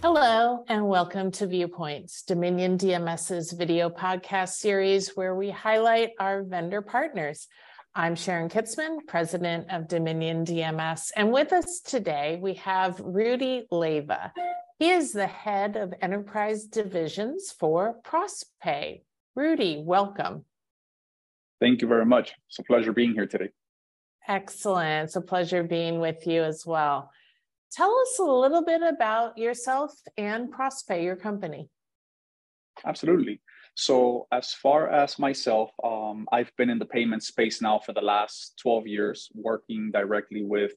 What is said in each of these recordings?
Hello, and welcome to Viewpoints, Dominion DMS's video podcast series where we highlight our vendor partners. I'm Sharon Kitzman, president of Dominion DMS, and with us today we have Rudy Leyva. He is the head of enterprise divisions for ProsPay. Rudy, welcome. Thank you very much. It's a pleasure being here today. Excellent. It's a pleasure being with you as well. Tell us a little bit about yourself and ProsPay, your company. Absolutely. So as far as myself, I've been in the payment space now for the last 12 years, working directly with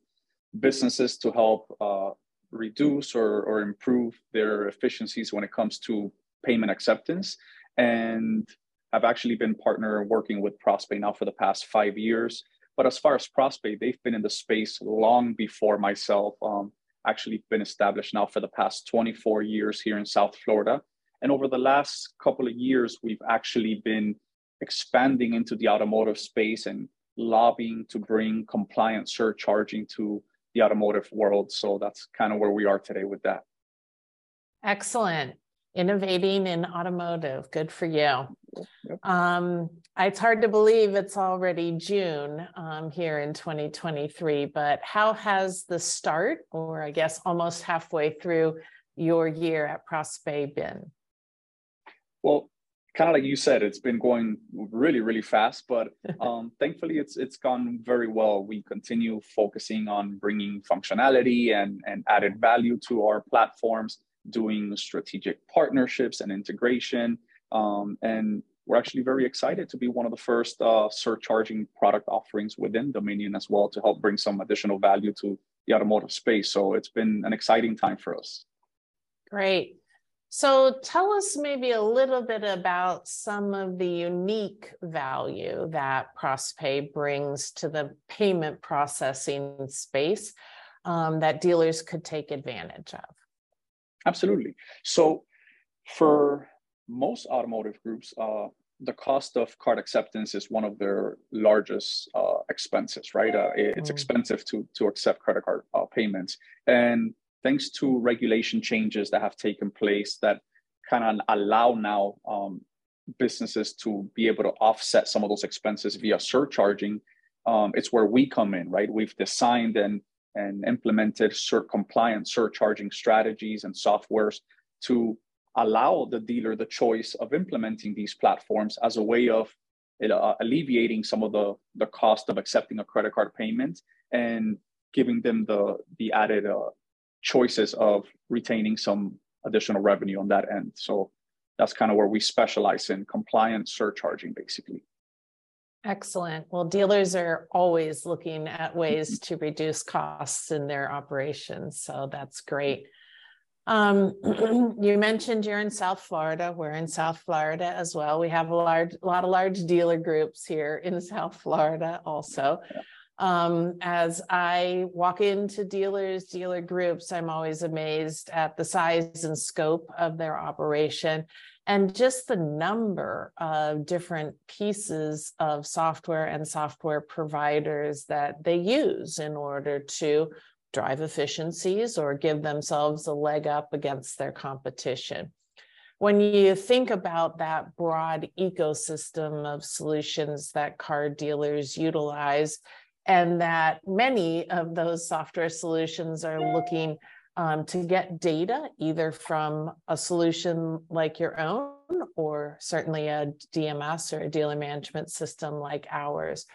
businesses to help reduce or improve their efficiencies when it comes to payment acceptance. And I've actually been partner working with ProsPay now for the past 5 years. But as far as ProsPay, they've been in the space long before myself. Actually been established now for the past 24 years here in South Florida. And over the last couple of years, we've actually been expanding into the automotive space and lobbying to bring compliant surcharging to the automotive world. So that's kind of where we are today with that. Excellent. Innovating in automotive. Good for you. Yep. It's hard to believe it's already June here in 2023, but how has the start, or I guess almost halfway through your year at ProsPay, been? Well, kind of like you said, it's been going really, really fast, but thankfully it's gone very well. We continue focusing on bringing functionality and added value to our platforms, doing strategic partnerships and integration. And we're actually very excited to be one of the first surcharging product offerings within Dominion as well, to help bring some additional value to the automotive space. So it's been an exciting time for us. Great. So tell us maybe a little bit about some of the unique value that ProsPay brings to the payment processing space that dealers could take advantage of. Absolutely. So for most automotive groups, the cost of card acceptance is one of their largest expenses, right? It's expensive to accept credit card payments. And thanks to regulation changes that have taken place that kind of allow now businesses to be able to offset some of those expenses via surcharging, it's where we come in, right? We've designed and implemented compliant surcharging strategies and softwares to allow the dealer the choice of implementing these platforms as a way of alleviating some of the cost of accepting a credit card payment and giving them the added choices of retaining some additional revenue on that end. So that's kind of where we specialize in compliant surcharging, basically. Excellent. Well, dealers are always looking at ways to reduce costs in their operations, so that's great. You mentioned you're in South Florida. We're in South Florida as well. We have a lot of large dealer groups here in South Florida also. As I walk into dealer groups, I'm always amazed at the size and scope of their operation, and just the number of different pieces of software and software providers that they use in order to drive efficiencies or give themselves a leg up against their competition. When you think about that broad ecosystem of solutions that car dealers utilize, and that many of those software solutions are looking to get data either from a solution like your own or certainly a DMS or a dealer management system like ours.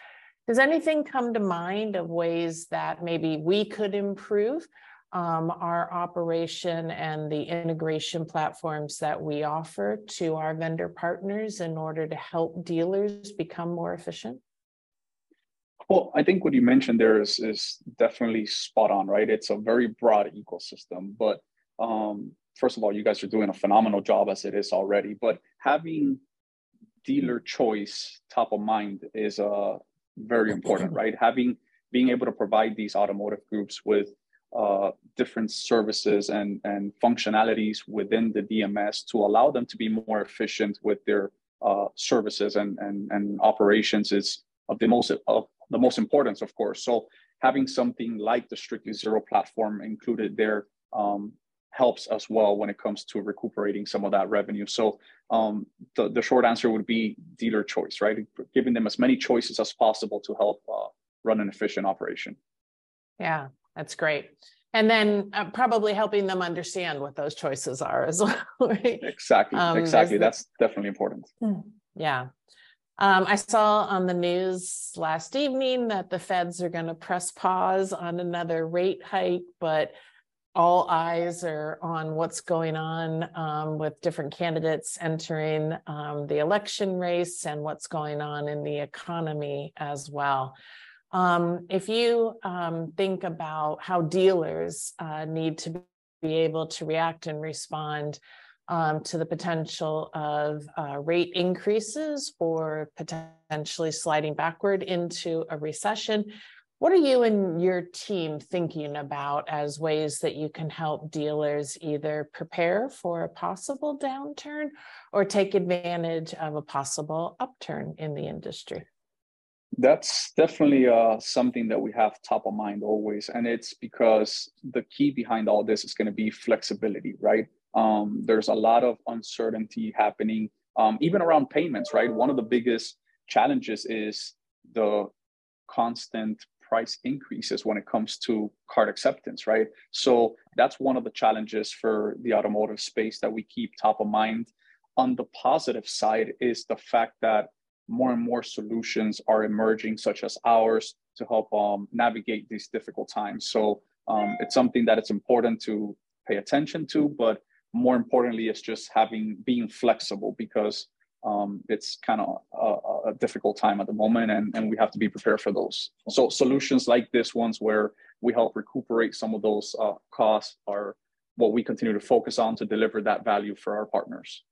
Does anything come to mind of ways that maybe we could improve our operation and the integration platforms that we offer to our vendor partners in order to help dealers become more efficient? Well, I think what you mentioned there is definitely spot on, right? It's a very broad ecosystem, but first of all, you guys are doing a phenomenal job as it is already, but having dealer choice top of mind is very important, right? Being able to provide these automotive groups with different services and functionalities within the DMS to allow them to be more efficient with their services and operations is of the most importance, of course. So having something like the Strictly Zero platform included there helps as well when it comes to recuperating some of that revenue. So the short answer would be dealer choice, right? Giving them as many choices as possible to help run an efficient operation. Yeah, that's great. And then probably helping them understand what those choices are as well, right? Exactly, exactly. That's definitely important. Yeah. I saw on the news last evening that the feds are going to press pause on another rate hike, but all eyes are on what's going on with different candidates entering the election race and what's going on in the economy as well. If you think about how dealers need to be able to react and respond to the potential of rate increases or potentially sliding backward into a recession, what are you and your team thinking about as ways that you can help dealers either prepare for a possible downturn or take advantage of a possible upturn in the industry? That's definitely something that we have top of mind always. And it's because the key behind all this is going to be flexibility, right? There's a lot of uncertainty happening, even around payments, right? One of the biggest challenges is the constant price increases when it comes to card acceptance, right? So that's one of the challenges for the automotive space that we keep top of mind. On the positive side is the fact that more and more solutions are emerging, such as ours, to help navigate these difficult times. So it's something that it's important to pay attention to, but more importantly, it's just being flexible, because it's kind of a difficult time at the moment, and we have to be prepared for those. So solutions like this ones where we help recuperate some of those costs are what we continue to focus on to deliver that value for our partners.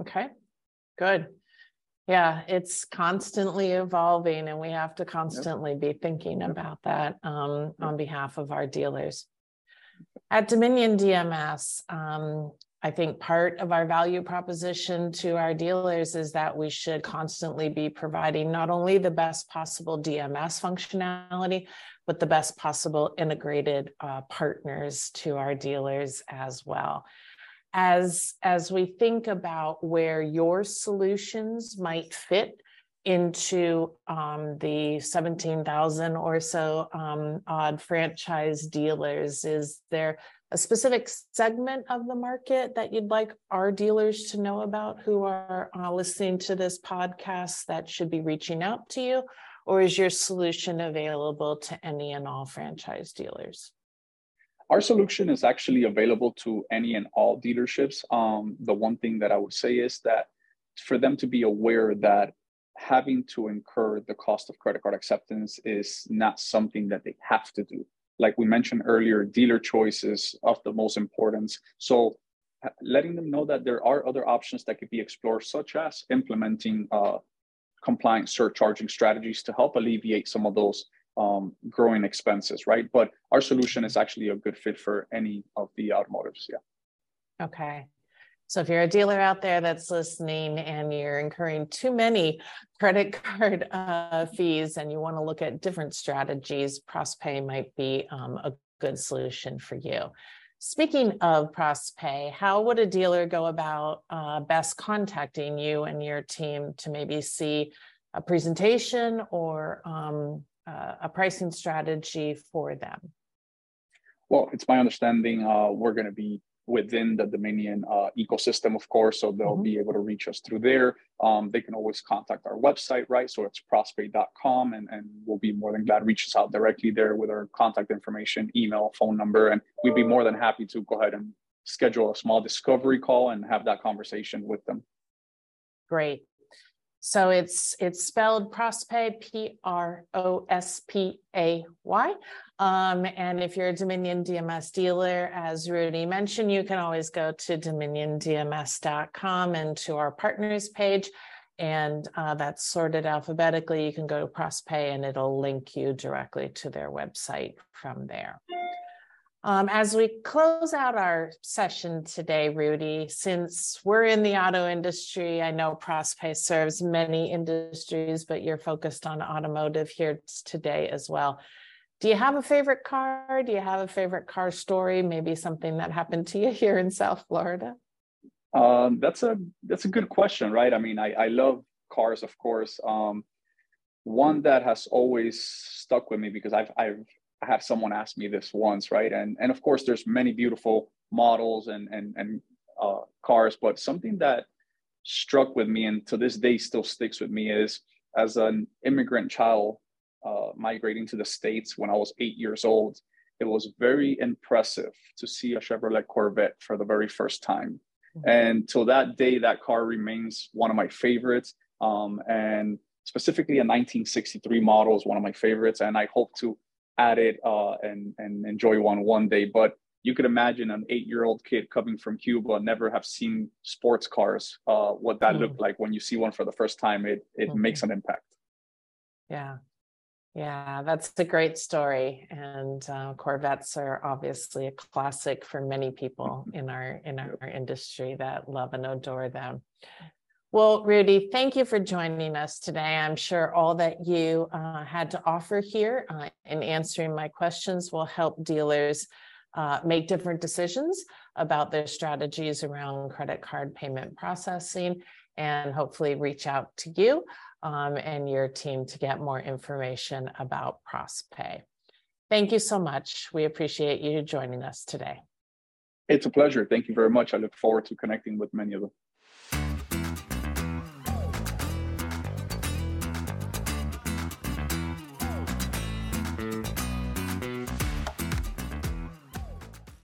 Okay, good. Yeah, it's constantly evolving, and we have to constantly be thinking about that on behalf of our dealers. At Dominion DMS, I think part of our value proposition to our dealers is that we should constantly be providing not only the best possible DMS functionality, but the best possible integrated partners to our dealers as well. As we think about where your solutions might fit into the 17,000 or so odd franchise dealers, is there a specific segment of the market that you'd like our dealers to know about who are listening to this podcast that should be reaching out to you? Or is your solution available to any and all franchise dealers? Our solution is actually available to any and all dealerships. The one thing that I would say is that for them to be aware that having to incur the cost of credit card acceptance is not something that they have to do. Like we mentioned earlier, dealer choice is of the most importance. So letting them know that there are other options that could be explored, such as implementing compliant surcharging strategies to help alleviate some of those growing expenses, right? But our solution is actually a good fit for any of the automotives. Yeah. Okay. So if you're a dealer out there that's listening and you're incurring too many credit card fees and you want to look at different strategies, ProsPay might be a good solution for you. Speaking of ProsPay, how would a dealer go about best contacting you and your team to maybe see a presentation or a pricing strategy for them? Well, it's my understanding we're going to be within the Dominion ecosystem, of course, so they'll be able to reach us through there. They can always contact our website, right? So it's prospay.com, and we'll be more than glad to reach us out directly there with our contact information, email, phone number, and we'd be more than happy to go ahead and schedule a small discovery call and have that conversation with them. Great. So it's spelled ProsPay, PROSPAY. And if you're a Dominion DMS dealer, as Rudy mentioned, you can always go to DominionDMS.com and to our partners page. And that's sorted alphabetically. You can go to ProsPay and it'll link you directly to their website from there. As we close out our session today, Rudy, since we're in the auto industry, I know ProsPay serves many industries, but you're focused on automotive here today as well. Do you have a favorite car? Do you have a favorite car story? Maybe something that happened to you here in South Florida? That's a good question, right? I mean, I love cars, of course. One that has always stuck with me, because I had someone ask me this once, right? And of course, there's many beautiful models and cars, but something that struck with me and to this day still sticks with me is, as an immigrant child migrating to the States when I was 8 years old, it was very impressive to see a Chevrolet Corvette for the very first time. Mm-hmm. And till that day, that car remains one of my favorites. And specifically a 1963 model is one of my favorites. And I hope to add it and enjoy one day. But you could imagine an 8-year-old kid coming from Cuba, never have seen sports cars, what that looked like. When you see one for the first time, it makes an impact. Yeah. Yeah, that's a great story. And Corvettes are obviously a classic for many people in our industry that love and adore them. Well, Rudy, thank you for joining us today. I'm sure all that you had to offer here in answering my questions will help dealers make different decisions about their strategies around credit card payment processing, and hopefully reach out to you and your team to get more information about ProsPay. Thank you so much. We appreciate you joining us today. It's a pleasure. Thank you very much. I look forward to connecting with many of them.